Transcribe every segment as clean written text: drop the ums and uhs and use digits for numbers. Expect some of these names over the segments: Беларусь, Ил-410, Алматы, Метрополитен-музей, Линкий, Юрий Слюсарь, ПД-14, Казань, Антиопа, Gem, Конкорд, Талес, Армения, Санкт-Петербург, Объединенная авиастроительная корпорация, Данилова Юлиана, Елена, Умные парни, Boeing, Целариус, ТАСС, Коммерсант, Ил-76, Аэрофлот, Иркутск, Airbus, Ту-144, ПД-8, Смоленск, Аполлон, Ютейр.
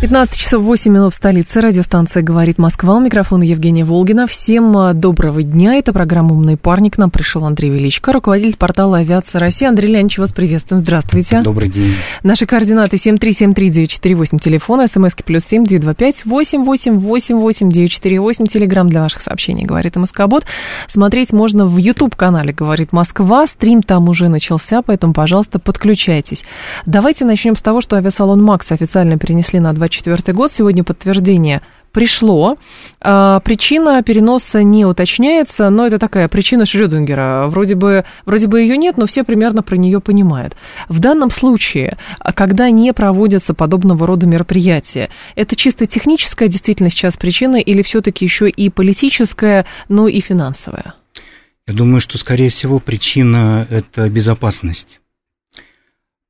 15 часов 8 минут в столице. Радиостанция «Говорит Москва». У микрофона Евгения Волгина. Всем доброго дня. Это программа «Умные парни». К нам пришел Андрей Величко, руководитель портала «Авиация России». Андрей Леонидович, вас приветствуем. Здравствуйте. Добрый день. Наши координаты 7373948, телефон, смски +7 925 888 8948, телеграмм для ваших сообщений «Говорит Москобот». Смотреть можно в YouTube-канале «Говорит Москва». Стрим там уже начался, поэтому, пожалуйста, подключайтесь. Давайте начнем с того, что авиасалон «Макс» официально перенесли на 2024 год. Сегодня подтверждение пришло. Причина переноса не уточняется, но это такая причина Шрёдингера. Вроде бы ее нет, но все примерно про нее понимают. В данном случае, когда не проводятся подобного рода мероприятия, это чисто техническая действительно сейчас причина или все-таки еще и политическая, но и финансовая? Я думаю, что, скорее всего, причина – это безопасность.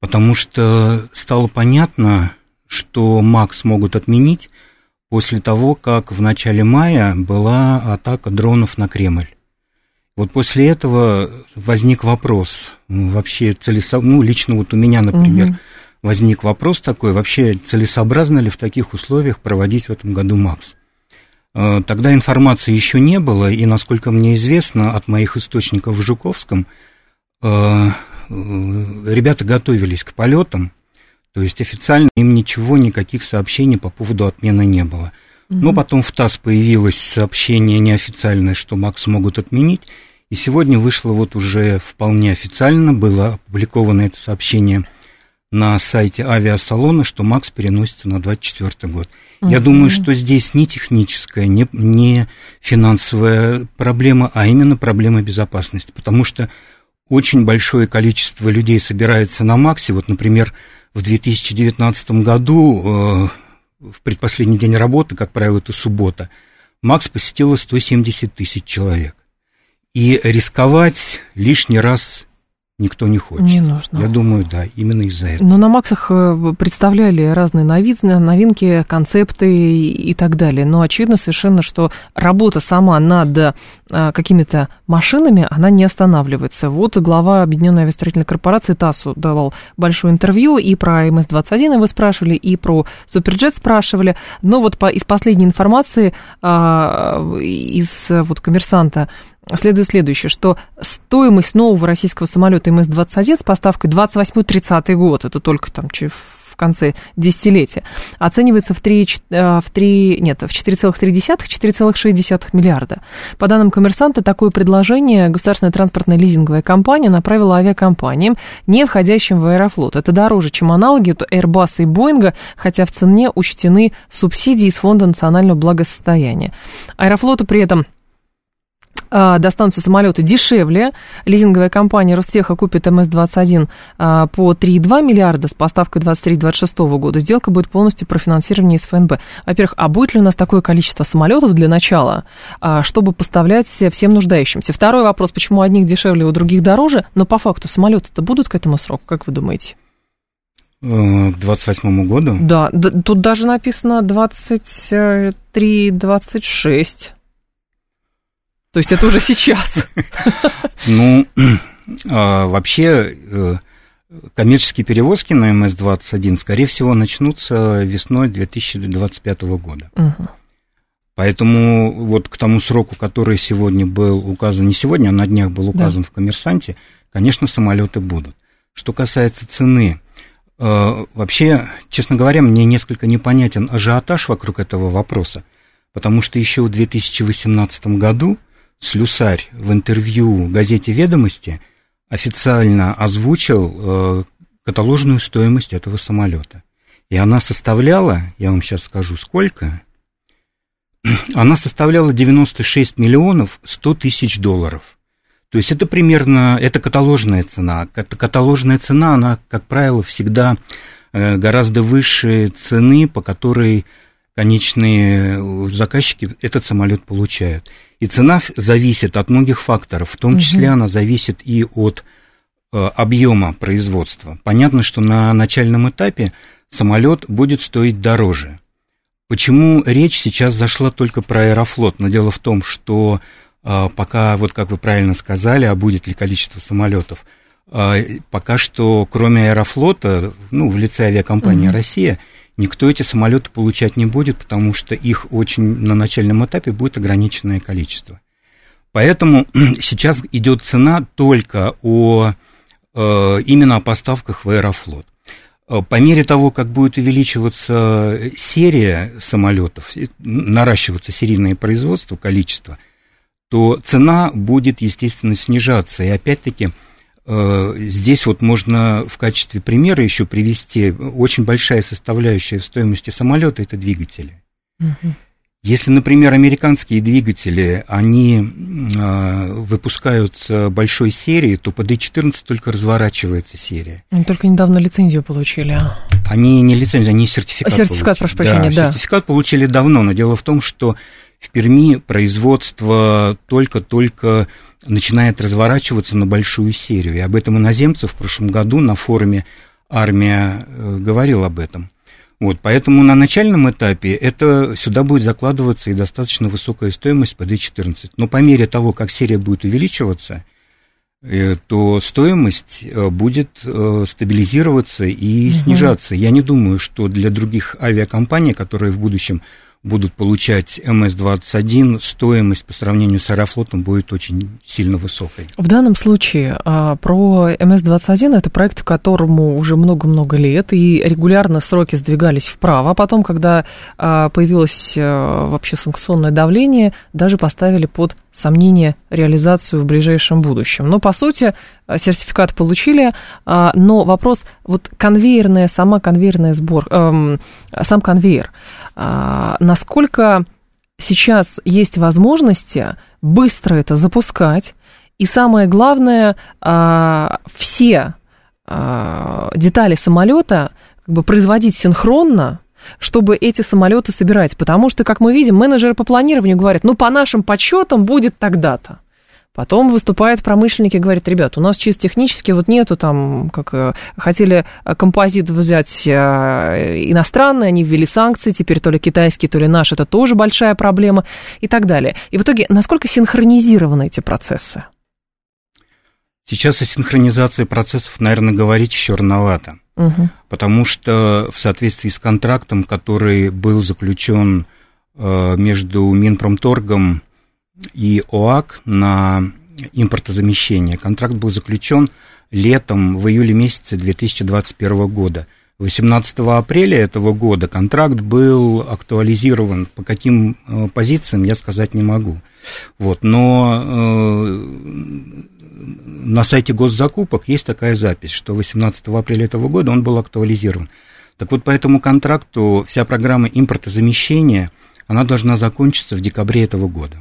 Потому что стало понятно, что «Макс» могут отменить после того, как в начале мая была атака дронов на Кремль. Вот после этого возник вопрос, вообще лично вот у меня, например, возник вопрос такой, вообще целесообразно ли в таких условиях проводить в этом году «Макс». Тогда информации еще не было, и, насколько мне известно, от моих источников в Жуковском, ребята готовились к полетам. То есть официально им ничего, никаких сообщений по поводу отмены не было. Но потом в ТАСС появилось сообщение неофициальное, что «Макс» могут отменить. И сегодня вышло вот уже вполне официально, было опубликовано это сообщение на сайте авиасалона, что «Макс» переносится на 2024 год. Я думаю, что здесь не техническая, не финансовая проблема, а именно проблема безопасности. Потому что очень большое количество людей собирается на «Максе». Вот, например, в 2019 году, в предпоследний день работы, как правило, это суббота, «Макс» посетило 170 тысяч человек. И рисковать лишний раз никто не хочет. Не нужно. Я думаю, да, именно из-за этого. Но на «Максах» представляли разные новинки, концепты и так далее. Но очевидно совершенно, что работа сама над какими-то машинами, она не останавливается. Вот глава Объединенной авиастроительной корпорации ТАССу давал большое интервью, и про МС-21 его спрашивали, и про Суперджет спрашивали. Но вот из последней информации, из вот «Коммерсанта», следует следующее, что стоимость нового российского самолета МС-21 с поставкой 28-30 год, это только там в конце десятилетия, оценивается в 4,3-4,6 миллиарда. По данным «Коммерсанта», такое предложение государственная транспортная лизинговая компания направила авиакомпаниям, не входящим в Аэрофлот. Это дороже, чем аналоги Airbus и Boeing, хотя в цене учтены субсидии из Фонда национального благосостояния. Аэрофлоту при этом достанутся самолеты дешевле. Лизинговая компания Ростеха купит МС-21 по 3,2 миллиарда с поставкой 2023-2026 года. Сделка будет полностью профинансирована из ФНБ. Во-первых, а будет ли у нас такое количество самолетов для начала, чтобы поставлять всем нуждающимся? Второй вопрос, почему одних дешевле, у других дороже? Но по факту самолеты-то будут к этому сроку, как вы думаете? К 28-му году? Да, тут даже написано 23-26. То есть это уже сейчас. Ну, вообще, коммерческие перевозки на МС-21, скорее всего, начнутся весной 2025 года. Поэтому вот к тому сроку, который сегодня был указан, не сегодня, а на днях был указан в «Коммерсанте», конечно, самолеты будут. Что касается цены, вообще, честно говоря, мне несколько непонятен ажиотаж вокруг этого вопроса, потому что еще в 2018 году Слюсарь в интервью газете «Ведомости» официально озвучил каталожную стоимость этого самолета. И она составляла, я вам сейчас скажу сколько, она составляла 96 миллионов 100 тысяч $100,000. То есть это примерно, это каталожная цена. Каталожная цена, она, как правило, всегда гораздо выше цены, по которой конечные заказчики этот самолет получают. И цена зависит от многих факторов, в том числе она зависит и от объема производства. Понятно, что на начальном этапе самолет будет стоить дороже. Почему речь сейчас зашла только про Аэрофлот? Но дело в том, что пока, вот как вы правильно сказали, а будет ли количество самолетов, пока что, кроме Аэрофлота, ну, в лице авиакомпании «Россия», никто эти самолеты получать не будет, потому что их очень на начальном этапе будет ограниченное количество. Поэтому сейчас идет цена только именно о поставках в Аэрофлот. По мере того, как будет увеличиваться серия самолетов, наращиваться серийное производство, количество, то цена будет, естественно, снижаться. И опять-таки... Здесь вот можно в качестве примера еще привести очень большая составляющая в стоимости самолета – это двигатели. Если, например, американские двигатели, они выпускаются большой серии, то по ПД-14 только разворачивается серия. Они только недавно лицензию получили. Они не лицензию, они сертификат получили. Сертификат, прошу прощения, да. Сертификат получили давно, но дело в том, что в Перми производство только-только начинает разворачиваться на большую серию. И об этом иноземцев в прошлом году на форуме «Армия» говорил об этом. Вот, поэтому на начальном этапе сюда будет закладываться и достаточно высокая стоимость ПД-14. Но по мере того, как серия будет увеличиваться, то стоимость будет стабилизироваться и снижаться. Я не думаю, что для других авиакомпаний, которые в будущем будут получать МС-21, стоимость по сравнению с Аэрофлотом будет очень сильно высокой. В данном случае про МС-21 это проект, которому уже много-много лет, и регулярно сроки сдвигались вправо. А потом, когда появилось вообще санкционное давление, даже поставили под сомнение реализацию в ближайшем будущем. Но, по сути, сертификат получили, но вопрос, вот конвейерная, сам конвейер, насколько сейчас есть возможности быстро это запускать, и самое главное, все детали самолета как бы производить синхронно, чтобы эти самолеты собирать, потому что, как мы видим, менеджеры по планированию говорят, ну, по нашим подсчетам будет тогда-то. Потом выступают промышленники и говорят, ребят, у нас чисто технически вот нету там, как хотели композит взять иностранный, они ввели санкции, теперь то ли китайский, то ли наш, это тоже большая проблема и так далее. И в итоге, насколько синхронизированы эти процессы? Сейчас о синхронизации процессов, наверное, говорить еще рановато. Потому что в соответствии с контрактом, который был заключен между Минпромторгом и ОАК на импортозамещение, контракт был заключен летом, в июле месяце 2021 года. 18 апреля этого года контракт был актуализирован. По каким позициям, я сказать не могу. Вот, но на сайте госзакупок есть такая запись, что 18 апреля этого года он был актуализирован. Так вот, по этому контракту вся программа импортозамещения, она должна закончиться в декабре этого года.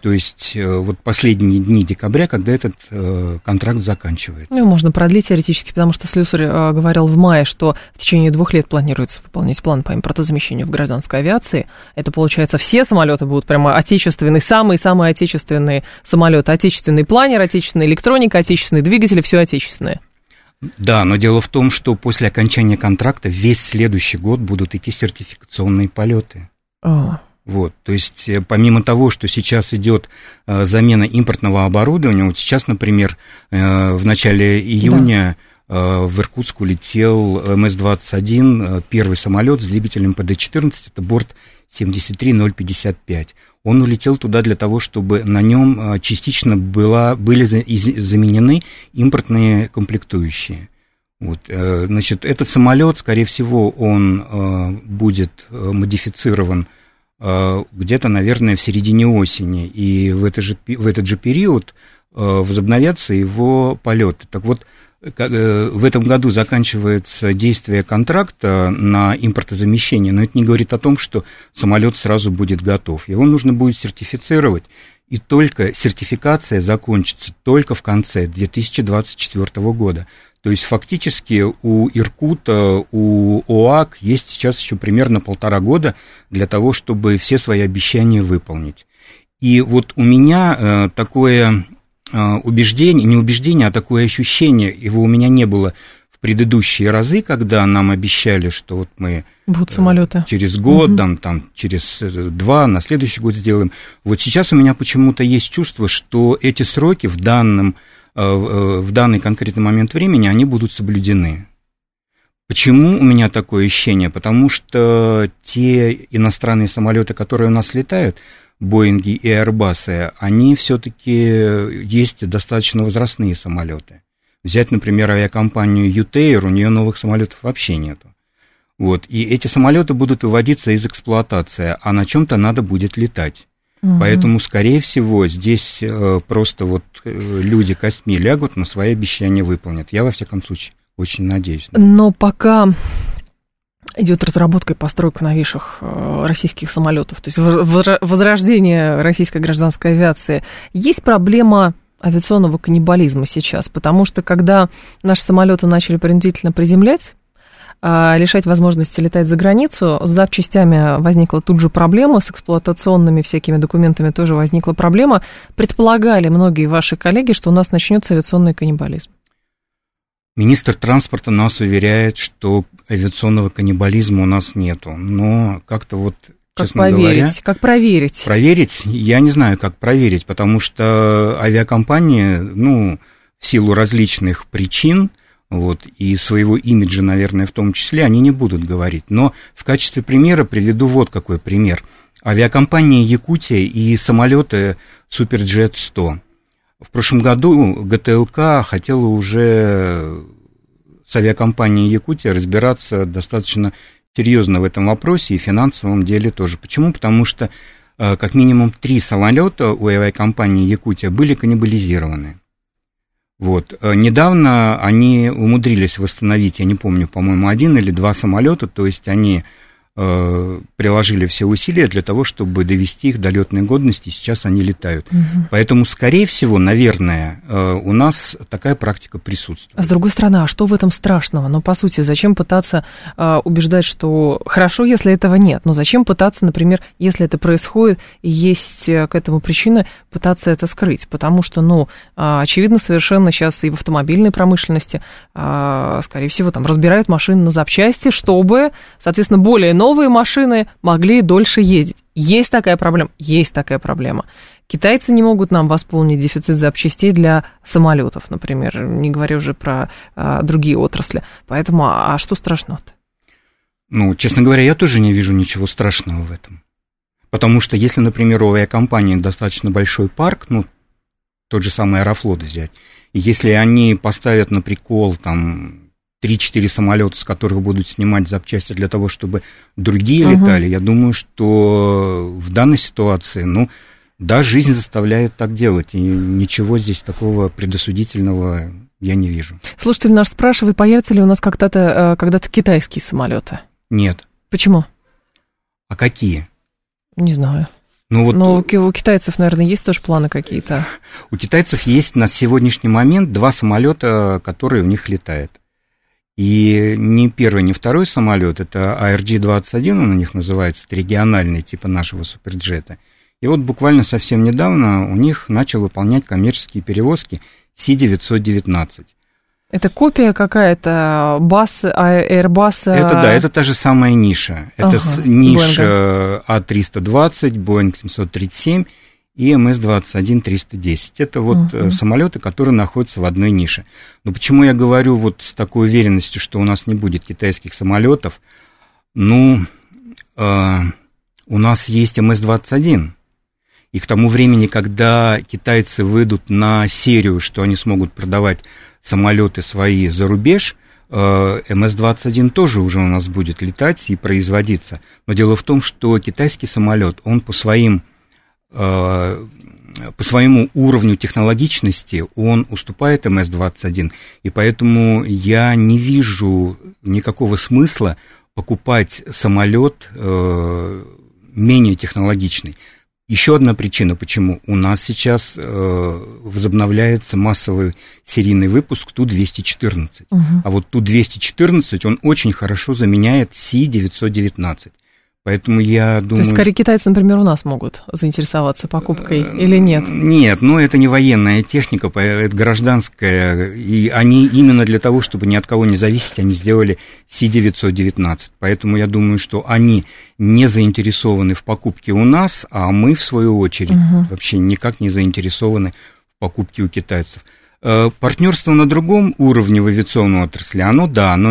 То есть вот последние дни декабря, когда этот контракт заканчивается. Ну, можно продлить теоретически, потому что Слюсарь говорил в мае, что в течение 2 лет планируется выполнить план по импортозамещению в гражданской авиации. Это, получается, все самолеты будут прямо отечественные, самые-самые отечественные самолеты. Отечественный планер, отечественная электроника, отечественные двигатели, все отечественное. Да, но дело в том, что после окончания контракта весь следующий год будут идти сертификационные полеты. Вот, то есть, помимо того, что сейчас идет замена импортного оборудования, вот сейчас, например, в начале июня в Иркутск улетел МС-21, первый самолет с двигателем ПД-14, это борт 73055. Он улетел туда для того, чтобы на нем частично были заменены импортные комплектующие. Вот, значит, этот самолет, скорее всего, он будет модифицирован где-то, наверное, в середине осени, и в этот же период возобновятся его полеты. Так вот, в этом году заканчивается действие контракта на импортозамещение, но это не говорит о том, что самолет сразу будет готов. Его нужно будет сертифицировать, и только сертификация закончится только в конце 2024 года. То есть фактически у Иркута, у ОАК есть сейчас еще примерно 1,5 года для того, чтобы все свои обещания выполнить. И вот у меня такое убеждение, не убеждение, а такое ощущение, его у меня не было в предыдущие разы, когда нам обещали, что вот мы будут самолеты через год, там, через 2, на следующий год сделаем. Вот сейчас у меня почему-то есть чувство, что эти сроки в данный конкретный момент времени они будут соблюдены. Почему у меня такое ощущение? Потому что те иностранные самолеты, которые у нас летают, Боинги и Аэрбасы, они все-таки есть достаточно возрастные самолеты. Взять, например, авиакомпанию «Ютейр», у нее новых самолетов вообще нету. Вот. И эти самолеты будут выводиться из эксплуатации, а на чем-то надо будет летать. Поэтому, скорее всего, здесь просто вот люди костьми лягут, но свои обещания выполнят. Я, во всяком случае, очень надеюсь. Но пока идет разработка и постройка новейших российских самолетов, то есть возрождение российской гражданской авиации, есть проблема авиационного каннибализма сейчас, потому что когда наши самолеты начали принудительно приземлять, лишать возможности летать за границу, с запчастями возникла тут же проблема, с эксплуатационными всякими документами тоже возникла проблема. Предполагали многие ваши коллеги, что у нас начнется авиационный каннибализм. Министр транспорта нас уверяет, что авиационного каннибализма у нас нету, но как-то вот, честно говоря... Как проверить? Проверить? Я не знаю, как проверить, потому что авиакомпании, в силу различных причин, вот, и своего имиджа, наверное, в том числе, они не будут говорить. Но в качестве примера приведу вот какой пример. Авиакомпания «Якутия» и самолеты «Суперджет 100». В прошлом году ГТЛК хотела уже с авиакомпанией «Якутия» разбираться достаточно серьезно в этом вопросе и в финансовом деле тоже. Почему? Потому что как минимум 3 самолета у авиакомпании «Якутия» были каннибализированы. Вот. Недавно они умудрились восстановить, я не помню, по-моему, 1 или 2 самолета, то есть они приложили все усилия для того, чтобы довести их до летной годности, и сейчас они летают. Поэтому, скорее всего, наверное, у нас такая практика присутствует. А с другой стороны, а что в этом страшного? Ну, по сути, зачем пытаться убеждать, что хорошо, если этого нет, но зачем пытаться, например, если это происходит, и есть к этому причина, пытаться это скрыть? Потому что, очевидно, совершенно сейчас и в автомобильной промышленности, скорее всего, там разбирают машины на запчасти, чтобы, соответственно, более новые машины могли дольше ездить. Есть такая проблема? Есть такая проблема. Китайцы не могут нам восполнить дефицит запчастей для самолетов, например, не говоря уже про другие отрасли. Поэтому, а что страшного-то? Честно говоря, я тоже не вижу ничего страшного в этом. Потому что, если, например, у авиакомпании достаточно большой парк, тот же самый Аэрофлот взять, и если они поставят на прикол, 3-4 самолета, с которых будут снимать запчасти для того, чтобы другие летали, я думаю, что в данной ситуации, жизнь заставляет так делать, и ничего здесь такого предосудительного я не вижу. Слушатель наш спрашивает, появятся ли у нас когда-то китайские самолеты? Нет. Почему? А какие? Не знаю. У китайцев, наверное, есть тоже планы какие-то? У китайцев есть на сегодняшний момент 2 самолета, которые у них летают. И ни первый, ни второй самолет, это ARJ-21, он у них называется, это региональный, типа нашего суперджета. И вот буквально совсем недавно у них начал выполнять коммерческие перевозки Си-919. Это копия какая-то, Airbus? Это та же самая ниша. Это ниша А-320, Boeing 737 и МС-21-310. Это вот самолеты, которые находятся в одной нише. Но почему я говорю вот с такой уверенностью, что у нас не будет китайских самолетов? У нас есть МС-21. И к тому времени, когда китайцы выйдут на серию, что они смогут продавать самолеты свои за рубеж, МС-21 тоже уже у нас будет летать и производиться. Но дело в том, что китайский самолет, он по своему уровню технологичности он уступает МС-21, и поэтому я не вижу никакого смысла покупать самолет менее технологичный. Еще одна причина, почему у нас сейчас возобновляется массовый серийный выпуск Ту-214. Угу. А вот Ту-214, он очень хорошо заменяет Си-919. Поэтому я думаю... То есть, скорее, китайцы, например, у нас могут заинтересоваться покупкой или нет? Нет, но это не военная техника, это гражданская. И они именно для того, чтобы ни от кого не зависеть, они сделали Си-919. Поэтому я думаю, что они не заинтересованы в покупке у нас, а мы, в свою очередь, вообще никак не заинтересованы в покупке у китайцев. Партнерство на другом уровне в авиационной отрасли, оно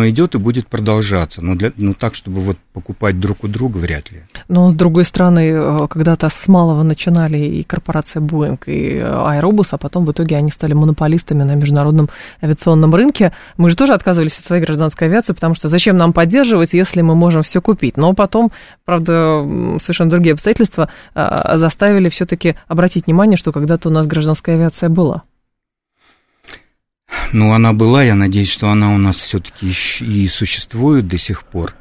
идет и будет продолжаться, но так, чтобы вот покупать друг у друга, вряд ли. Но, с другой стороны, когда-то с малого начинали и корпорация Boeing, и Airbus, а потом в итоге они стали монополистами на международном авиационном рынке. Мы же тоже отказывались от своей гражданской авиации, потому что зачем нам поддерживать, если мы можем все купить? Но потом, правда, совершенно другие обстоятельства заставили все-таки обратить внимание, что когда-то у нас гражданская авиация была. Ну, она была, я надеюсь, что она у нас все-таки и существует до сих пор.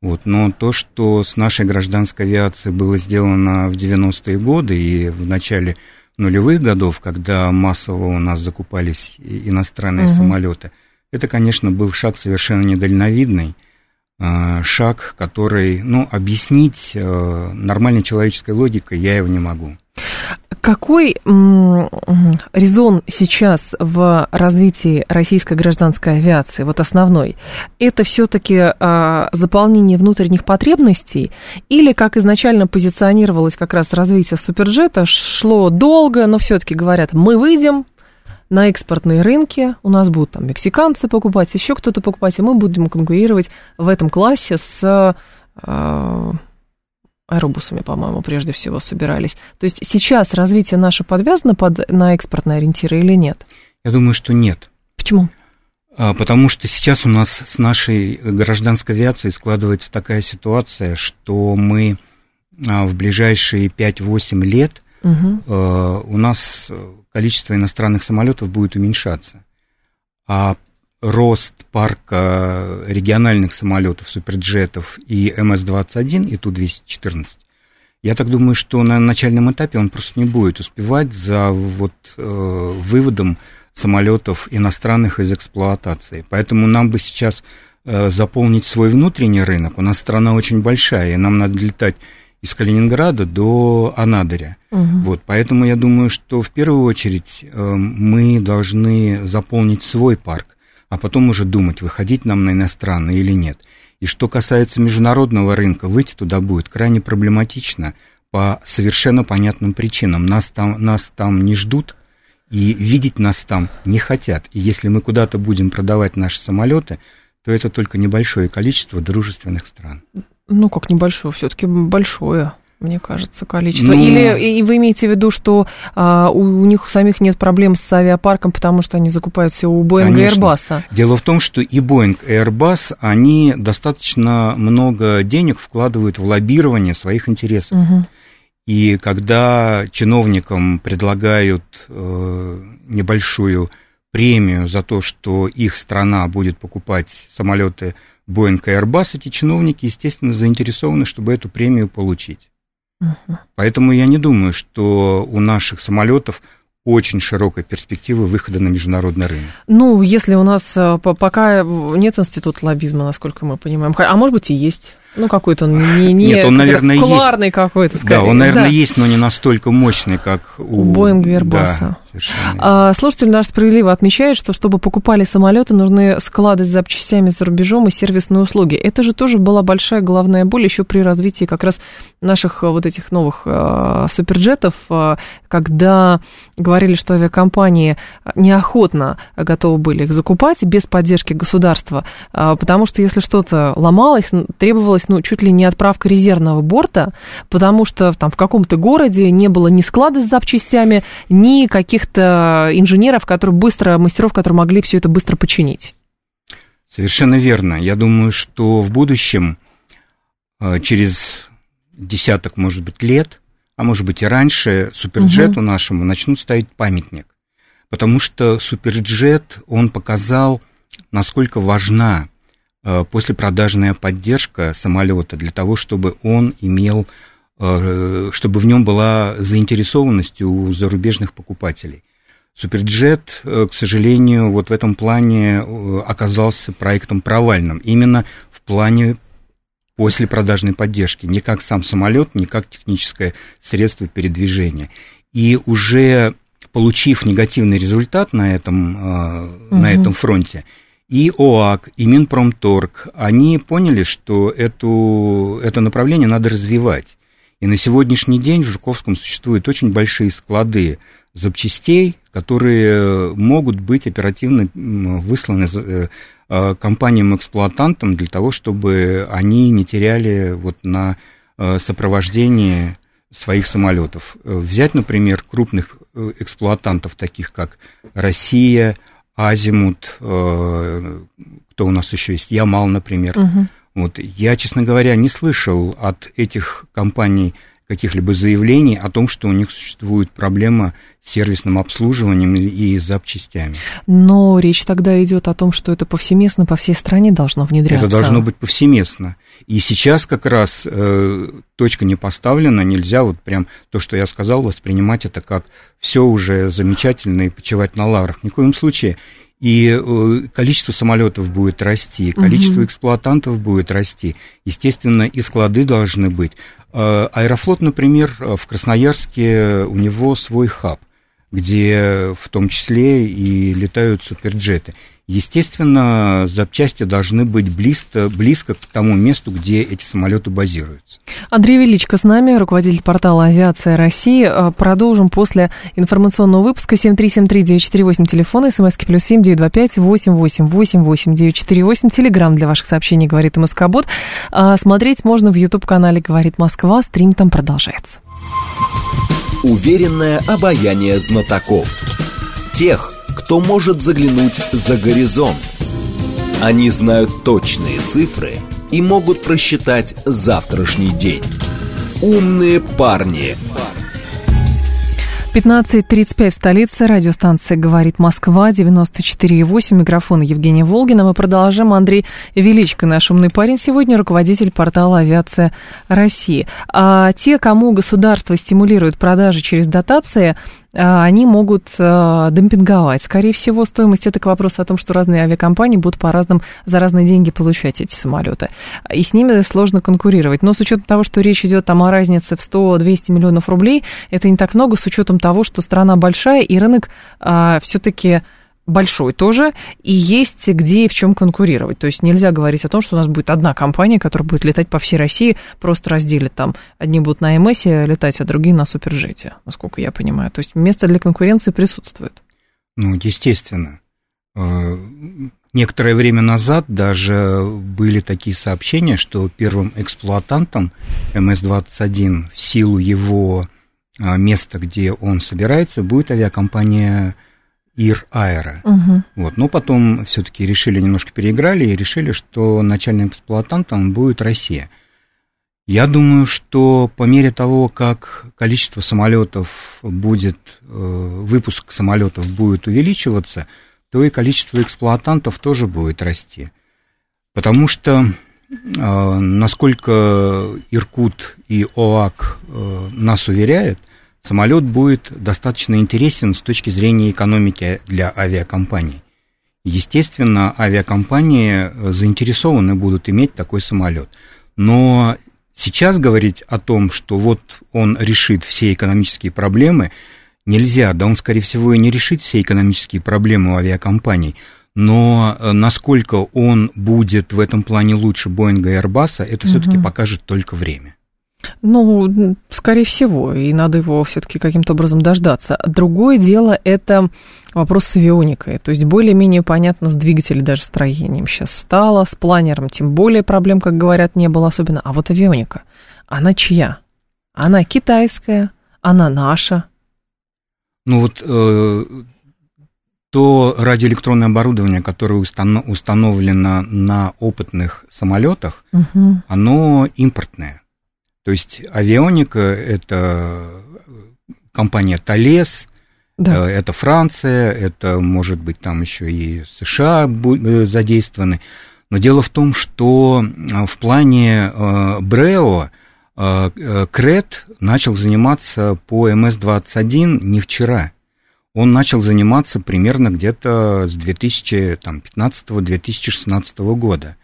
Вот. Но то, что с нашей гражданской авиацией было сделано в 90-е годы и в начале нулевых годов, когда массово у нас закупались иностранные самолеты, это, конечно, был шаг совершенно недальновидный, шаг, который, объяснить нормальной человеческой логикой я его не могу. Какой резон сейчас в развитии российской гражданской авиации, вот основной? Это все-таки заполнение внутренних потребностей или, как изначально позиционировалось как раз развитие Суперджета, шло долго, но все-таки говорят, мы выйдем на экспортные рынки, у нас будут там мексиканцы покупать, еще кто-то покупать, и мы будем конкурировать в этом классе с... Аэробусами, по-моему, прежде всего собирались. То есть сейчас развитие наше подвязано на экспортные ориентиры или нет? Я думаю, что нет. Почему? Потому что сейчас у нас с нашей гражданской авиацией складывается такая ситуация, что мы в ближайшие 5-8 лет у нас количество иностранных самолетов будет уменьшаться. А рост парка региональных самолетов, суперджетов и МС-21, и Ту-214, я так думаю, что на начальном этапе он просто не будет успевать за выводом самолетов иностранных из эксплуатации. Поэтому нам бы сейчас заполнить свой внутренний рынок. У нас страна очень большая, и нам надо летать из Калининграда до Анадыря. Вот, поэтому я думаю, что в первую очередь мы должны заполнить свой парк, а потом уже думать, выходить нам на иностранные или нет. И что касается международного рынка, выйти туда будет крайне проблематично по совершенно понятным причинам. Нас там не ждут, и видеть нас там не хотят. И если мы куда-то будем продавать наши самолеты, то это только небольшое количество дружественных стран. Ну, как небольшое, все-таки большое, мне кажется, количество. Или вы имеете в виду, что у них самих нет проблем с авиапарком, потому что они закупают все у Боинга и Airbus? Дело в том, что и Боинг, и Airbus, они достаточно много денег вкладывают в лоббирование своих интересов. И когда чиновникам предлагают небольшую премию за то, что их страна будет покупать самолеты Боинг и Airbus, эти чиновники, естественно, заинтересованы, чтобы эту премию получить. Поэтому я не думаю, что у наших самолетов очень широкая перспектива выхода на международный рынок. Ну, если у нас пока нет института лоббизма, насколько мы понимаем, а может быть и есть. Ну, какой-то он не кларный какой-то, скорее. Да, он, наверное, есть, но не настолько мощный, как у Боинга и Airbus. Да, слушатель наш справедливо отмечает, что чтобы покупали самолеты, нужны склады с запчастями за рубежом и сервисные услуги. Это же тоже была большая головная боль еще при развитии как раз наших вот этих новых суперджетов, когда говорили, что авиакомпании неохотно готовы были их закупать без поддержки государства, потому что если что-то ломалось, требовалось чуть ли не отправка резервного борта, потому что там в каком-то городе не было ни склада с запчастями, ни каких-то инженеров, мастеров, которые могли все это быстро починить. Совершенно верно. Я думаю, что в будущем, через десяток, может быть, лет, а может быть и раньше, Суперджету нашему начнут ставить памятник. Потому что Суперджет, он показал, насколько важна послепродажная поддержка самолета для того, чтобы он имел чтобы в нем была заинтересованность у зарубежных покупателей. Суперджет, к сожалению, вот в этом плане оказался проектом провальным, именно в плане послепродажной поддержки, не как сам самолет, не как техническое средство передвижения. И уже получив негативный результат на этом фронте, и ОАК, и Минпромторг, они поняли, что это направление надо развивать. И на сегодняшний день в Жуковском существуют очень большие склады запчастей, которые могут быть оперативно высланы компаниям-эксплуатантам для того, чтобы они не теряли вот на сопровождение своих самолетов. Взять, например, крупных эксплуатантов, таких как Россия, Азимут, кто у нас еще есть, Ямал, например. Вот. Я, честно говоря, не слышал от этих компаний каких-либо заявлений о том, что у них существует проблема с сервисным обслуживанием и запчастями. Но речь тогда идет о том, что это повсеместно по всей стране должно внедряться. Это должно быть повсеместно. И сейчас как раз точка не поставлена, нельзя вот прям то, что я сказал, воспринимать это как все уже замечательно и почивать на лаврах. Ни в коем случае. И количество самолетов будет расти, количество эксплуатантов будет расти. Естественно, и склады должны быть. Аэрофлот, например, в Красноярске, у него свой хаб, где в том числе и летают суперджеты. Естественно, запчасти должны быть близко к тому месту, где эти самолеты базируются. Андрей Величко с нами, руководитель портала «Авиация России». Продолжим после информационного выпуска. 7373948, телефон, смски +7 92588888948, телеграмм для ваших сообщений «Говорит Москобот». Смотреть можно в YouTube-канале «Говорит Москва». Стрим там продолжается. Уверенное обаяние знатоков. Тех, кто может заглянуть за горизонт. Они знают точные цифры и могут просчитать завтрашний день. Умные парни. 15:35 в столице, радиостанция «Говорит Москва», 94,8, микрофон Евгения Волгина. Мы продолжим. Андрей Величко, наш умный парень, сегодня руководитель портала «Авиация России». А те, кому государство стимулирует продажи через дотации, они могут демпинговать. Скорее всего, стоимость — это к вопросу о том, что разные авиакомпании будут за разные деньги получать эти самолеты. И с ними сложно конкурировать. Но с учетом того, что речь идет там о разнице в 100-200 миллионов рублей, это не так много, с учетом того, что страна большая и рынок все-таки большой тоже, и есть где и в чем конкурировать. То есть нельзя говорить о том, что у нас будет одна компания, которая будет летать по всей России, просто разделит там. Одни будут на МСе летать, а другие на Суперджете, насколько я понимаю. То есть место для конкуренции присутствует. Ну, естественно. Некоторое время назад даже были такие сообщения, что первым эксплуатантом МС-21 в силу его места, где он собирается, будет авиакомпания Ир-Аэро. Вот. Но потом все-таки решили, немножко переиграли, и решили, что начальным эксплуатантом будет Россия. Я думаю, что по мере того, как количество самолетов будет, выпуск самолетов будет увеличиваться, то и количество эксплуатантов тоже будет расти. Потому что насколько Иркут и ОАК нас уверяют, самолет будет достаточно интересен с точки зрения экономики для авиакомпаний. Естественно, авиакомпании заинтересованы будут иметь такой самолет. Но сейчас говорить о том, что вот он решит все экономические проблемы, нельзя. Да он, скорее всего, и не решит все экономические проблемы у авиакомпаний. Но насколько он будет в этом плане лучше Боинга и Airbus, это все-таки покажет только время. Ну, скорее всего, и надо его все-таки каким-то образом дождаться. Другое дело – это вопрос с авионикой. То есть более-менее понятно с двигателем, даже строением сейчас стало, с планером тем более проблем, как говорят, не было особенно. А вот авионика, она чья? Она китайская, она наша? Ну вот то радиоэлектронное оборудование, которое установлено на опытных самолетах, оно импортное. То есть авионика – это компания «Талес», да. Это Франция, это, может быть, там еще и США задействованы. Но дело в том, что в плане БРЭО КРЭТ начал заниматься по МС-21 не вчера. Он начал заниматься примерно где-то с 2015-2016 года.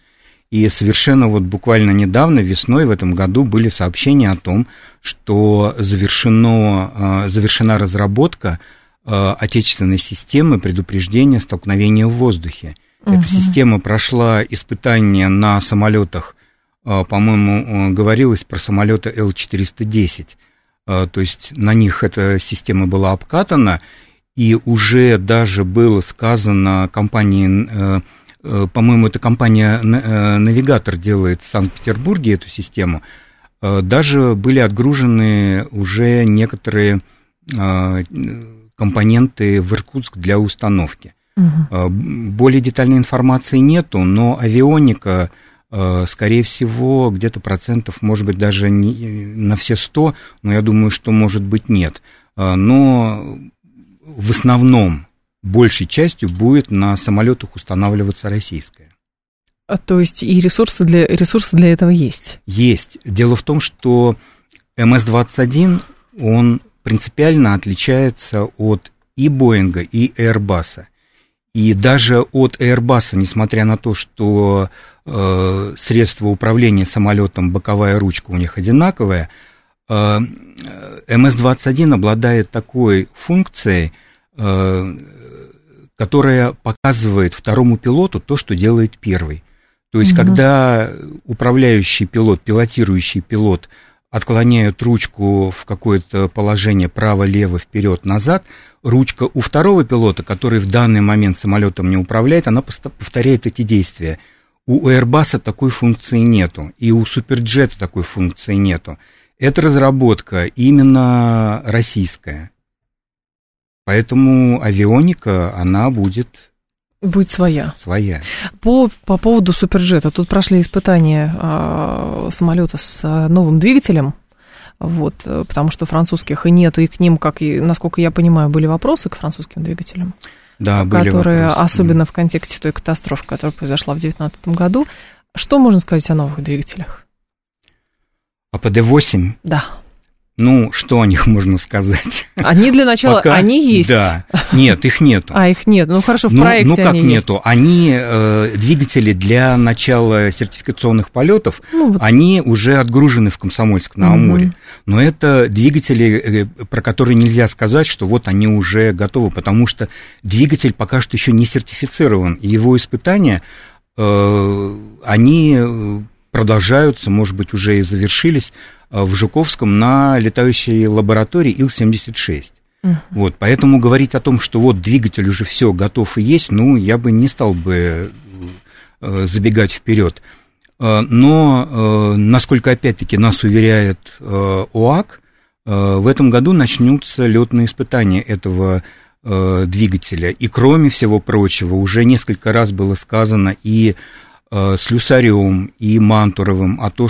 И совершенно вот буквально недавно, весной в этом году, были сообщения о том, что завершена разработка отечественной системы предупреждения столкновения в воздухе. Угу. Эта система прошла испытания на самолетах, по-моему, говорилось про самолеты Ил-410. То есть на них эта система была обкатана, и уже даже было сказано компании... По-моему, эта компания «Навигатор» делает в Санкт-Петербурге эту систему. Даже были отгружены уже некоторые компоненты в Иркутск для установки. Угу. Более детальной информации нету, но авионика, скорее всего, где-то процентов, может быть, даже не на все 100, но я думаю, что, может быть, нет. Но в основном... большей частью будет на самолетах устанавливаться российская. То есть и ресурсы для этого есть? Есть. Дело в том, что МС-21, он принципиально отличается от и Боинга, и Airbus. И даже от Airbus, несмотря на то, что средства управления самолетом, боковая ручка у них одинаковая, МС-21 обладает такой функцией, которая показывает второму пилоту то, что делает первый. То есть, когда управляющий пилот, пилотирующий пилот отклоняют ручку в какое-то положение право-лево, вперед-назад, ручка у второго пилота, который в данный момент самолетом не управляет, она повторяет эти действия. У Airbus такой функции нету, и у Суперджета такой функции нету. Это разработка именно российская. Поэтому авионика, она будет своя. По поводу Суперджета. Тут прошли испытания самолета с новым двигателем, вот, потому что французских и нету, и к ним, как и, насколько я понимаю, были вопросы к французским двигателям, да, которые, особенно в контексте той катастрофы, которая произошла в 2019 году. Что можно сказать о новых двигателях? О ПД-8? Да. Ну, что о них можно сказать? Они для начала, пока... они есть? Да, нет, их нету. А, их нет, ну хорошо, в проекте они есть. Ну, как они нету? Есть. Они, двигатели для начала сертификационных полетов, ну, вот. Они уже отгружены в Комсомольск-на-Амуре. Угу. Но это двигатели, про которые нельзя сказать, что вот они уже готовы, потому что двигатель пока что еще не сертифицирован. И его испытания, они продолжаются, может быть, уже и завершились, в Жуковском на летающей лаборатории Ил-76. Uh-huh. Вот, поэтому говорить о том, что вот двигатель уже все готов и есть, ну, я бы не стал бы забегать вперед. Но, насколько, опять-таки, нас уверяет ОАК, в этом году начнутся летные испытания этого двигателя. И, кроме всего прочего, уже несколько раз было сказано и Слюсарем, и Мантуровым о том,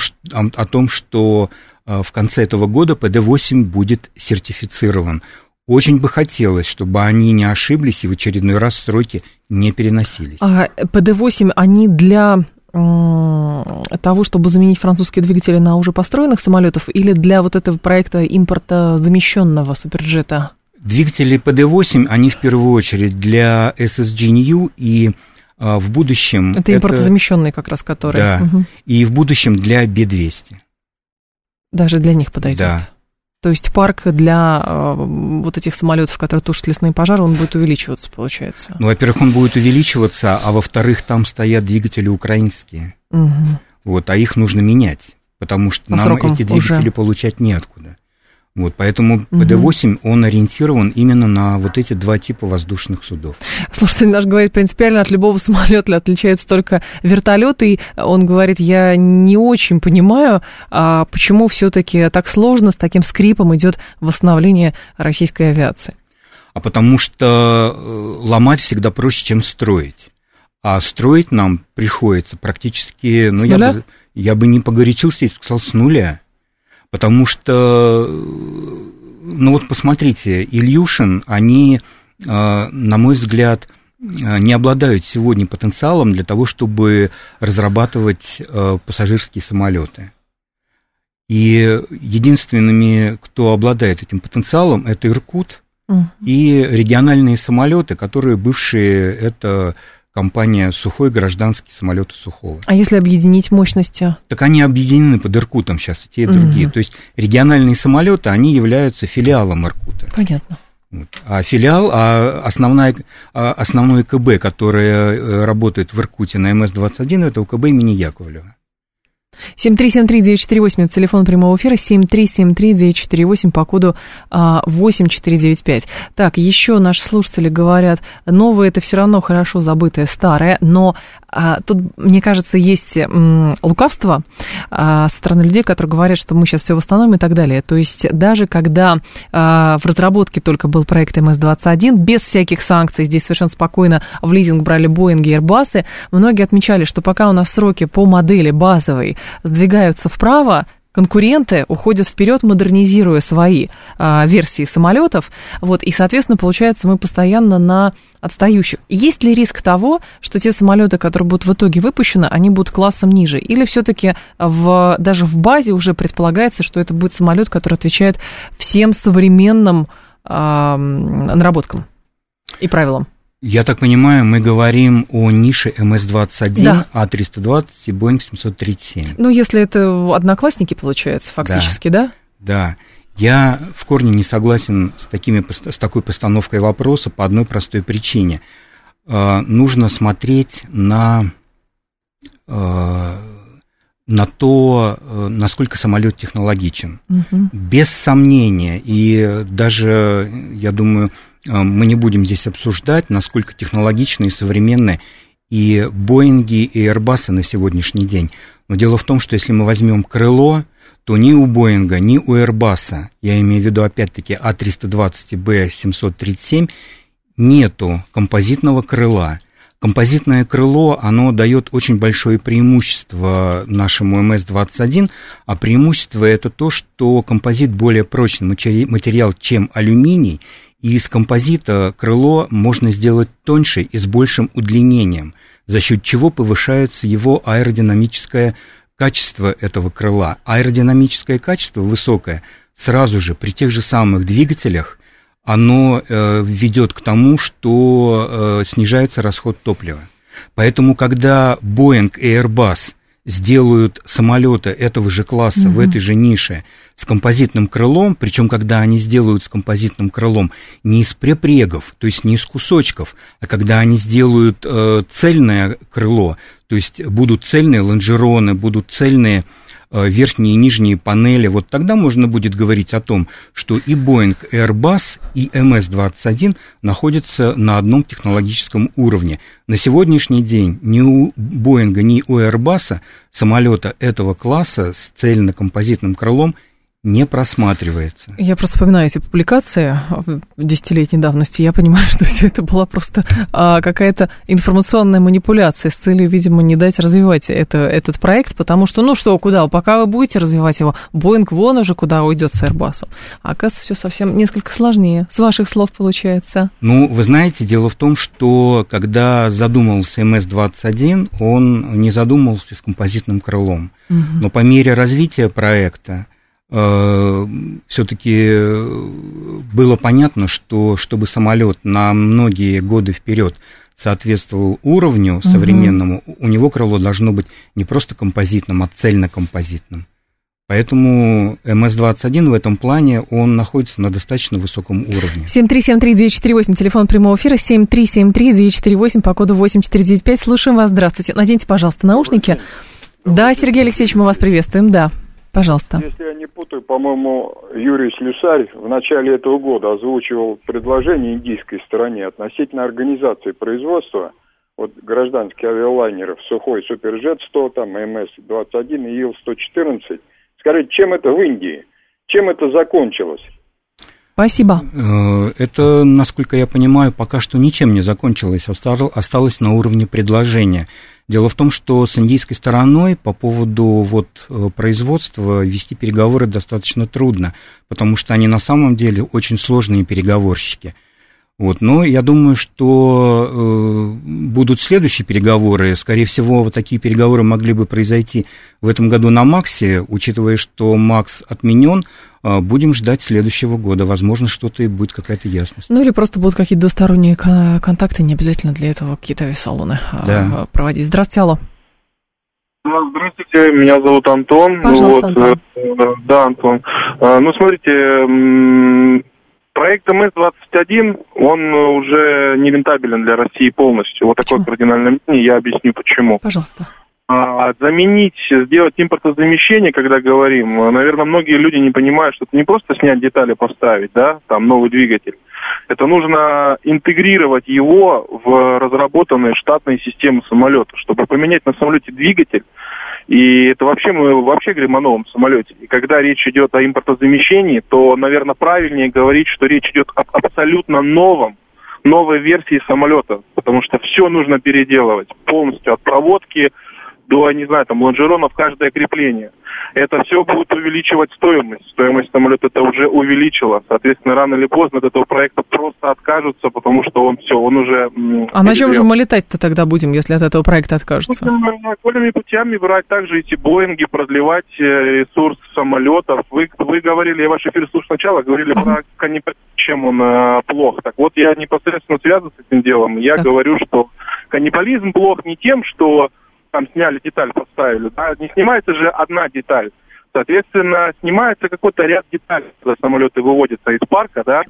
что в конце этого года ПД-8 будет сертифицирован. Очень бы хотелось, чтобы они не ошиблись и в очередной раз сроки не переносились. А ПД-8, они для того, чтобы заменить французские двигатели на уже построенных самолетов, или для вот этого проекта импорта замещенного Суперджета? Двигатели ПД-8, они в первую очередь для SSG New и в будущем... Это импортозамещенные как раз, которые... Да, угу. И в будущем для B-200. Даже для них подойдет? Да. То есть парк для вот этих самолетов, которые тушат лесные пожары, он будет увеличиваться, получается? Ну, во-первых, он будет увеличиваться, а во-вторых, там стоят двигатели украинские. Угу. Вот, а их нужно менять, потому что по нам эти двигатели уже получать неоткуда. Вот, поэтому ПД-8, он ориентирован именно на вот эти два типа воздушных судов. Слушатель наш говорит, принципиально от любого самолета отличается только вертолет, и он говорит, я не очень понимаю, почему все-таки так сложно, с таким скрипом идет восстановление российской авиации. А потому что ломать всегда проще, чем строить. А строить нам приходится практически, ну, я бы не погорячился, если бы сказал, с нуля. Потому что, ну вот посмотрите, Ильюшин, они, на мой взгляд, не обладают сегодня потенциалом для того, чтобы разрабатывать пассажирские самолеты. И единственными, кто обладает этим потенциалом, это Иркут и региональные самолеты, которые бывшие, это компания «Сухой», гражданские самолеты «Сухого». А если объединить мощности? Так они объединены под Иркутом сейчас, и те, и другие. То есть региональные самолеты, они являются филиалом Иркута. Понятно. Вот. А филиал, основное КБ, которое работает в Иркуте на МС-21, это УКБ имени Яковлева. 7373948, телефон прямого эфира, 7373948 по коду 8495. Так, еще наши слушатели говорят, новое это все равно хорошо забытое старое, но тут, мне кажется, есть лукавство со стороны людей, которые говорят, что мы сейчас все восстановим и так далее. То есть даже когда в разработке только был проект МС-21, без всяких санкций, здесь совершенно спокойно в лизинг брали Боинги и Эрбасы, многие отмечали, что пока у нас сроки по модели базовой сдвигаются вправо, конкуренты уходят вперед, модернизируя свои версии самолетов, вот, и, соответственно, получается, мы постоянно на отстающих. Есть ли риск того, что те самолеты, которые будут в итоге выпущены, они будут классом ниже? Или все-таки даже в базе уже предполагается, что это будет самолет, который отвечает всем современным наработкам и правилам? Я так понимаю, мы говорим о нише МС-21, да. А320 и Боинг 737. Ну, если это одноклассники, получается, фактически, да? Да. Я в корне не согласен с такой постановкой вопроса по одной простой причине. Нужно смотреть на то, насколько самолет технологичен. Угу. Без сомнения, и даже, я думаю, мы не будем здесь обсуждать, насколько технологичны и современны и Боинги, и Эрбасы на сегодняшний день. Но дело в том, что если мы возьмем крыло, то ни у Боинга, ни у Эрбаса, я имею в виду опять-таки А320 и Б737, нету композитного крыла. Композитное крыло, оно дает очень большое преимущество нашему МС-21, а преимущество это то, что композит более прочный материал, чем алюминий, и из композита крыло можно сделать тоньше и с большим удлинением, за счет чего повышается его аэродинамическое качество этого крыла. Аэродинамическое качество высокое сразу же при тех же самых двигателях оно ведет к тому, что снижается расход топлива. Поэтому, когда Boeing и Airbus сделают самолеты этого же класса в этой же нише с композитным крылом, причем когда они сделают с композитным крылом не из препрегов, то есть не из кусочков, а когда они сделают цельное крыло, то есть будут цельные лонжероны, будут цельные верхние и нижние панели, вот тогда можно будет говорить о том, что и Boeing, и Airbus, и МС-21 находятся на одном технологическом уровне. На сегодняшний день ни у Boeing, ни у Airbus самолета этого класса с цельнокомпозитным крылом не просматривается. Я просто вспоминаю эти публикации десятилетней давности, я понимаю, что все это была просто какая-то информационная манипуляция с целью, видимо, не дать развивать этот проект, потому что, ну что, куда, пока вы будете развивать его, Боинг вон уже куда уйдет с Airbus. А оказывается, все совсем несколько сложнее, с ваших слов получается. Ну, вы знаете, дело в том, что когда задумывался МС-21, он не задумывался с композитным крылом, но по мере развития проекта все-таки было понятно, что чтобы самолет на многие годы вперед соответствовал уровню современному, у него крыло должно быть не просто композитным, а цельнокомпозитным. Поэтому МС-21 в этом плане, он находится на достаточно высоком уровне. 7373948, телефон прямого эфира, 7373948 по коду 8495. Слушаем вас, здравствуйте. Наденьте, пожалуйста, наушники. Да, Сергей Алексеевич, мы вас приветствуем, да. Пожалуйста. Если я не путаю, по-моему, Юрий Слюсарь в начале этого года озвучивал предложение индийской стороне относительно организации производства вот гражданских авиалайнеров «Сухой», «Суперджет» 100, там, МС-21 и Ил-114. Скажите, чем это в Индии? Чем это закончилось? Спасибо. Это, насколько я понимаю, пока что ничем не закончилось, осталось на уровне предложения. Дело в том, что с индийской стороной по поводу производства вести переговоры достаточно трудно, потому что они на самом деле очень сложные переговорщики. Вот, но я думаю, что будут следующие переговоры. Скорее всего, вот такие переговоры могли бы произойти в этом году на «Максе». Учитывая, что «Макс» отменен, будем ждать следующего года. Возможно, что-то и будет, какая-то ясность. Ну, или просто будут какие-то двусторонние контакты. Не обязательно для этого какие-то авиасалоны проводить. Здравствуйте, алло. Здравствуйте, меня зовут Антон. Пожалуйста, Антон. Да, Антон. Ну, смотрите... Проект МС-21, он уже нерентабелен для России полностью. Вот почему? Такое кардинальное мнение, я объясню почему. Пожалуйста. Заменить, сделать импортозамещение, когда говорим, наверное, многие люди не понимают, что это не просто снять детали, поставить, да, там новый двигатель. Это нужно интегрировать его в разработанные штатные системы самолета, чтобы поменять на самолете двигатель. И это вообще, мы вообще говорим о новом самолете. И когда речь идет о импортозамещении, то, наверное, правильнее говорить, что речь идет об абсолютно новой версии самолета. Потому что все нужно переделывать полностью, от проводки до, не знаю, там, лонжеронов, каждое крепление. Это все будет увеличивать стоимость. Стоимость самолета это уже увеличила. Соответственно, рано или поздно от этого проекта просто откажутся, потому что он все, он уже... А на чем же мы летать-то тогда будем, если от этого проекта откажутся? Ну, окольными путями брать также эти Боинги, продлевать ресурс самолетов. Вы говорили, я ваш эфир слушал сначала, говорили про чем он плох. Так вот, я непосредственно связан с этим делом. Я говорю, что каннибализм плох не тем, что... там сняли деталь, поставили, да, не снимается же одна деталь. Соответственно, снимается какой-то ряд деталей, когда самолеты выводятся из парка, да,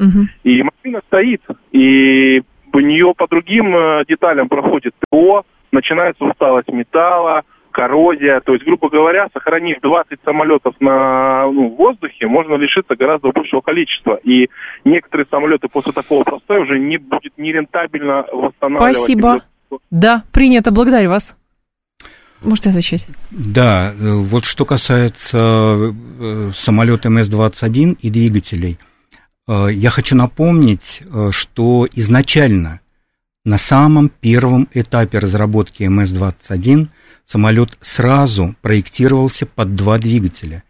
и машина стоит, и у нее по другим деталям проходит ТО, начинается усталость металла, коррозия, то есть, грубо говоря, сохранив 20 самолетов на в воздухе, можно лишиться гораздо большего количества. И некоторые самолеты после такого простоя уже не будет нерентабельно восстанавливать. Спасибо. Да, принято, благодарю вас. Можете отвечать. Да, вот что касается самолета МС-21 и двигателей, я хочу напомнить, что изначально на самом первом этапе разработки МС-21 самолет сразу проектировался под два двигателя,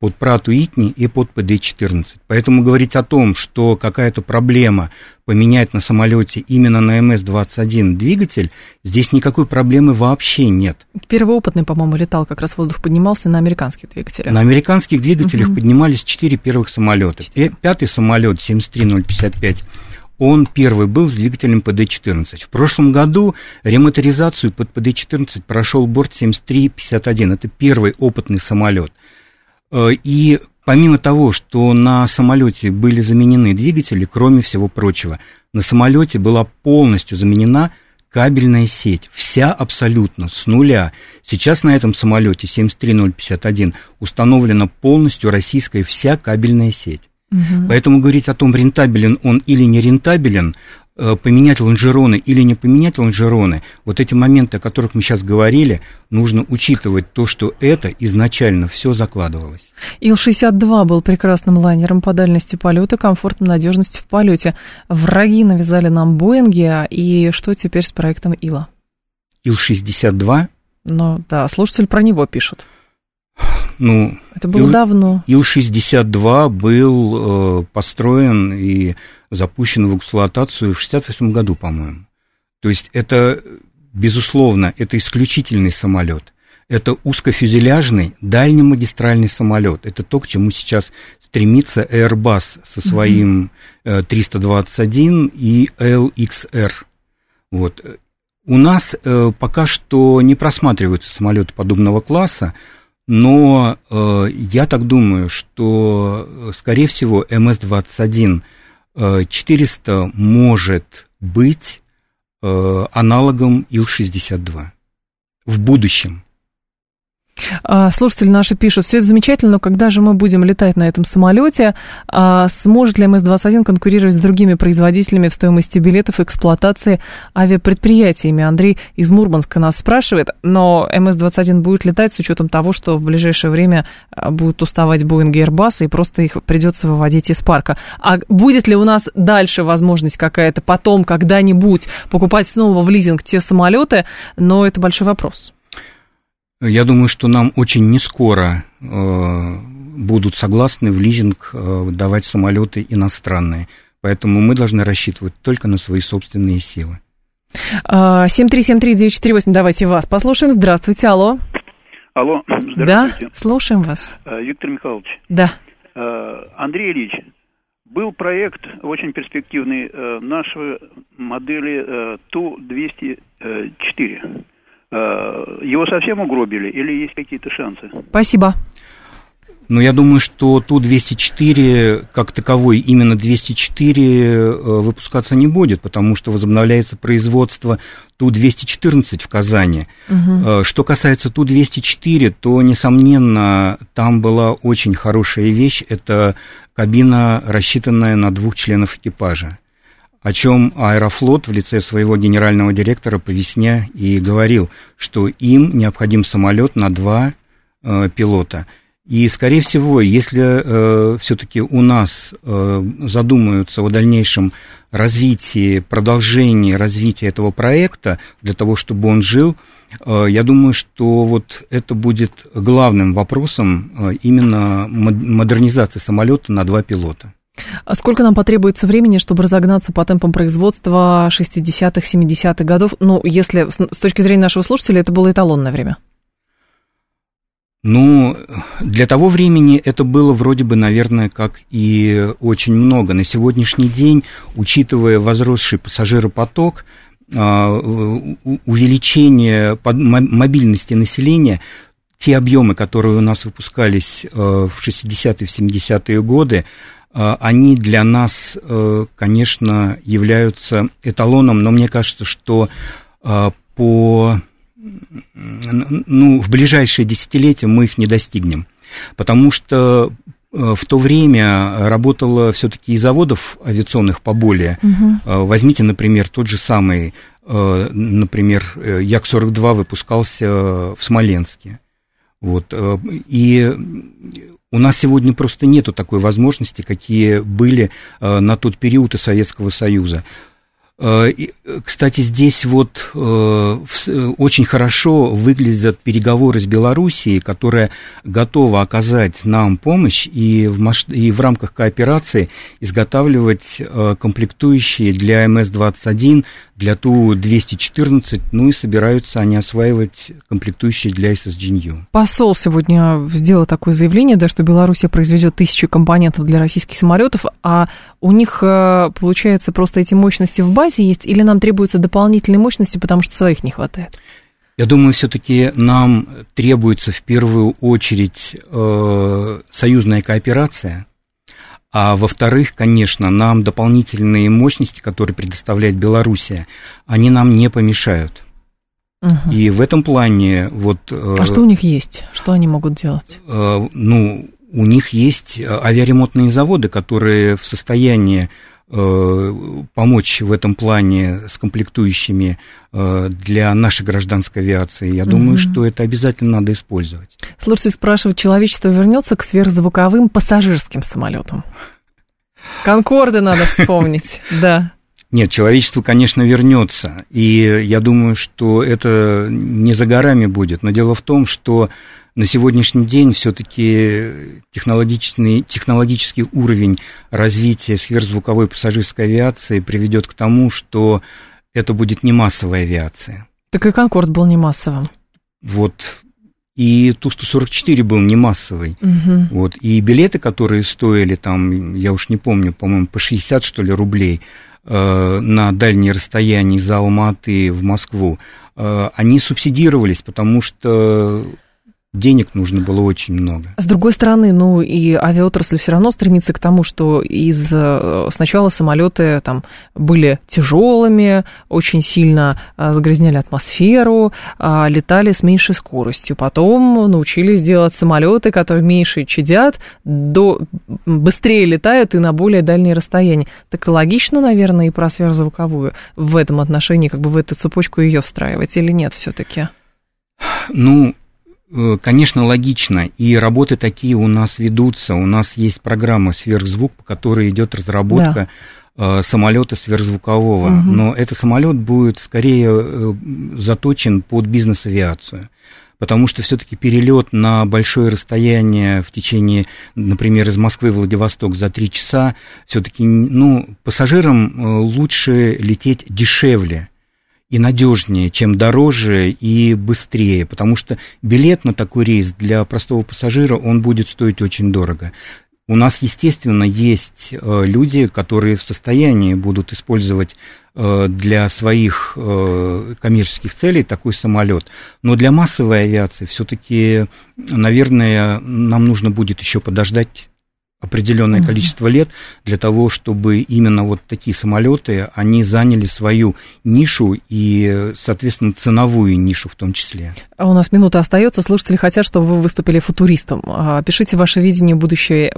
под Пратт-Уитни и под ПД-14. Поэтому говорить о том, что какая-то проблема поменять на самолете именно на МС-21 двигатель, здесь никакой проблемы вообще нет. Первый опытный, по-моему, летал, как раз воздух поднимался на американских двигателях. На американских двигателях поднимались 4 первых самолета. 4. Пятый самолет, 73055, он первый был с двигателем ПД-14. В прошлом году ремоторизацию под ПД-14 прошел борт 7351. Это первый опытный самолет. И помимо того, что на самолете были заменены двигатели, кроме всего прочего, на самолете была полностью заменена кабельная сеть, вся абсолютно, с нуля. Сейчас на этом самолете 73051 установлена полностью российская вся кабельная сеть. Поэтому говорить о том, рентабелен он или не рентабелен, поменять лонжероны или не поменять лонжероны, вот эти моменты, о которых мы сейчас говорили, нужно учитывать то, что это изначально все закладывалось. Ил-62 был прекрасным лайнером по дальности полета, комфортом, надежностью в полете. Враги навязали нам Боинги, и что теперь с проектом Ила? Ил-62? Ну да, слушатель про него пишет. Ну, это было давно. Ил-62 был построен и запущен в эксплуатацию в 1968 году, по-моему. То есть это, безусловно, это исключительный самолет. Это узкофюзеляжный дальнемагистральный самолет. Это то, к чему сейчас стремится Airbus со своим 321 и LXR. Вот. У нас пока что не просматриваются самолеты подобного класса. Но я так думаю, что, скорее всего, МС-21 400 может быть аналогом Ил-62 в будущем. Слушатели наши пишут, все это замечательно, но когда же мы будем летать на этом самолете? Сможет ли МС-21 конкурировать с другими производителями в стоимости билетов и эксплуатации авиапредприятиями? Андрей из Мурманска нас спрашивает, но МС-21 будет летать с учетом того, что в ближайшее время будут уставать Боинги и Airbus, и просто их придется выводить из парка. А будет ли у нас дальше возможность какая-то потом, когда-нибудь покупать снова в лизинг те самолеты? Но это большой вопрос. Я думаю, что нам очень нескоро будут согласны в лизинг давать самолеты иностранные. Поэтому мы должны рассчитывать только на свои собственные силы. 7373948, давайте вас послушаем. Здравствуйте, алло. Алло, здравствуйте. Да, слушаем вас. Виктор Михайлович. Да. Андрей Ильич, был проект очень перспективный нашего модели Ту-204. Его совсем угробили или есть какие-то шансы? Спасибо. Ну, я думаю, что Ту-204, как таковой, именно 204 выпускаться не будет, потому что возобновляется производство Ту-214 в Казани. Угу. Что касается Ту-204, то, несомненно, там была очень хорошая вещь. Это кабина, рассчитанная на 2 членов экипажа, о чем Аэрофлот в лице своего генерального директора по весне и говорил, что им необходим самолет на 2 пилота. И, скорее всего, если все-таки у нас задумаются о дальнейшем развитии, продолжении развития этого проекта, для того, чтобы он жил, я думаю, что вот это будет главным вопросом именно модернизации самолета на 2 пилота. А сколько нам потребуется времени, чтобы разогнаться по темпам производства 60-х, 70-х годов? Ну, если с точки зрения нашего слушателя это было эталонное время. Ну, для того времени это было вроде бы, наверное, как и очень много. На сегодняшний день, учитывая возросший пассажиропоток, увеличение мобильности населения, те объемы, которые у нас выпускались в 60-е, в 70-е годы, они для нас, конечно, являются эталоном, но мне кажется, что в ближайшие десятилетия мы их не достигнем, потому что в то время работало все-таки и заводов авиационных поболее. Угу. Возьмите, например, тот же самый, например, Як-42 выпускался в Смоленске. Вот. И у нас сегодня просто нету такой возможности, какие были на тот период и Советского Союза. Кстати, здесь вот очень хорошо выглядят переговоры с Белоруссией, которая готова оказать нам помощь и в рамках кооперации изготавливать комплектующие для МС-21, для Ту-214, ну и собираются они осваивать комплектующие для ССГНЮ. Посол сегодня сделал такое заявление, да, что Белоруссия произведет 1000 компонентов для российских самолетов, а у них, получается, просто эти мощности в базе есть, или нам требуются дополнительные мощности, потому что своих не хватает? Я думаю, все-таки нам требуется в первую очередь союзная кооперация. А во-вторых, конечно, нам дополнительные мощности, которые предоставляет Белоруссия, они нам не помешают. Угу. И в этом плане вот... А что у них есть? Что они могут делать? У них есть авиаремонтные заводы, которые в состоянии помочь в этом плане с комплектующими для нашей гражданской авиации. Я думаю, что это обязательно надо использовать. Слушатель спрашивает, человечество вернется к сверхзвуковым пассажирским самолетам? Конкорды надо вспомнить, да. Нет, человечество, конечно, вернется. И я думаю, что это не за горами будет. Но дело в том, что на сегодняшний день все-таки технологический уровень развития сверхзвуковой пассажирской авиации приведет к тому, что это будет не массовая авиация. Так и «Конкорд» был не массовым. Вот. И Ту-144 был не массовый. Угу. Вот. И билеты, которые стоили там, я уж не помню, по-моему, по 60, что ли, рублей на дальние расстояния из Алматы в Москву, они субсидировались, потому что... денег нужно было очень много. С другой стороны, и авиаотрасль все равно стремится к тому, что сначала самолеты там были тяжелыми, очень сильно загрязняли атмосферу, летали с меньшей скоростью. Потом научились делать самолеты, которые меньше чадят, быстрее летают и на более дальние расстояния. Так логично, наверное, и про сверхзвуковую в этом отношении, как бы в эту цепочку ее встраивать или нет все-таки? Конечно, логично, и работы такие у нас ведутся, у нас есть программа «Сверхзвук», по которой идет разработка самолета сверхзвукового, но этот самолет будет скорее заточен под бизнес-авиацию, потому что все-таки перелет на большое расстояние в течение, например, из Москвы в Владивосток за 3 часа, все-таки, пассажирам лучше лететь дешевле и надежнее, чем дороже и быстрее, потому что билет на такой рейс для простого пассажира, он будет стоить очень дорого. У нас, естественно, есть люди, которые в состоянии будут использовать для своих коммерческих целей такой самолет. Но для массовой авиации все-таки, наверное, нам нужно будет еще подождать определенное количество лет для того, чтобы именно вот такие самолеты, они заняли свою нишу и, соответственно, ценовую нишу в том числе. У нас минута остается. Слушатели хотят, чтобы вы выступили футуристом. Пишите ваше видение будущего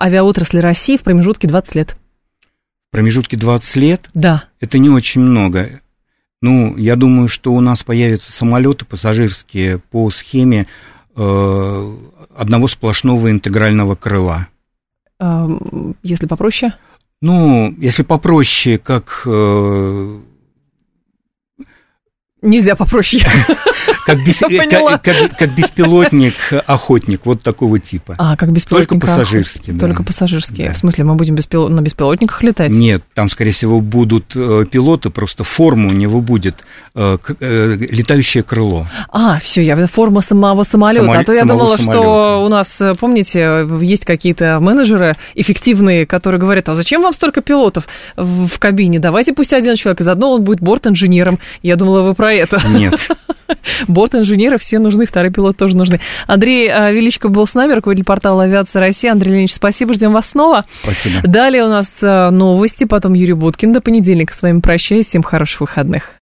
авиаотрасли России в промежутке 20 лет. В промежутке 20 лет? Да. Это не очень много. Я думаю, что у нас появятся самолеты пассажирские по схеме одного сплошного интегрального крыла. Если попроще? Если попроще, как... Нельзя попроще. Как беспилотник-охотник, вот такого типа. Как беспилотник-охотник. Только пассажирский. Только пассажирский. В смысле, мы будем на беспилотниках летать? Нет, там, скорее всего, будут пилоты, просто форма у него будет летающее крыло. Форма самого самолета. А то я думала, что у нас, помните, есть какие-то менеджеры эффективные, которые говорят: а зачем вам столько пилотов в кабине? Давайте пусть один человек, и заодно он будет борт-инженером. Я думала, вы про это. Нет. Борт-инженеры все нужны, второй пилот тоже нужны. Андрей Величко был с нами, руководитель портала «Авиация России». Андрей Леонидович, спасибо, ждем вас снова. Спасибо. Далее у нас новости, потом Юрий Буткин. До понедельника с вами прощаюсь. Всем хороших выходных.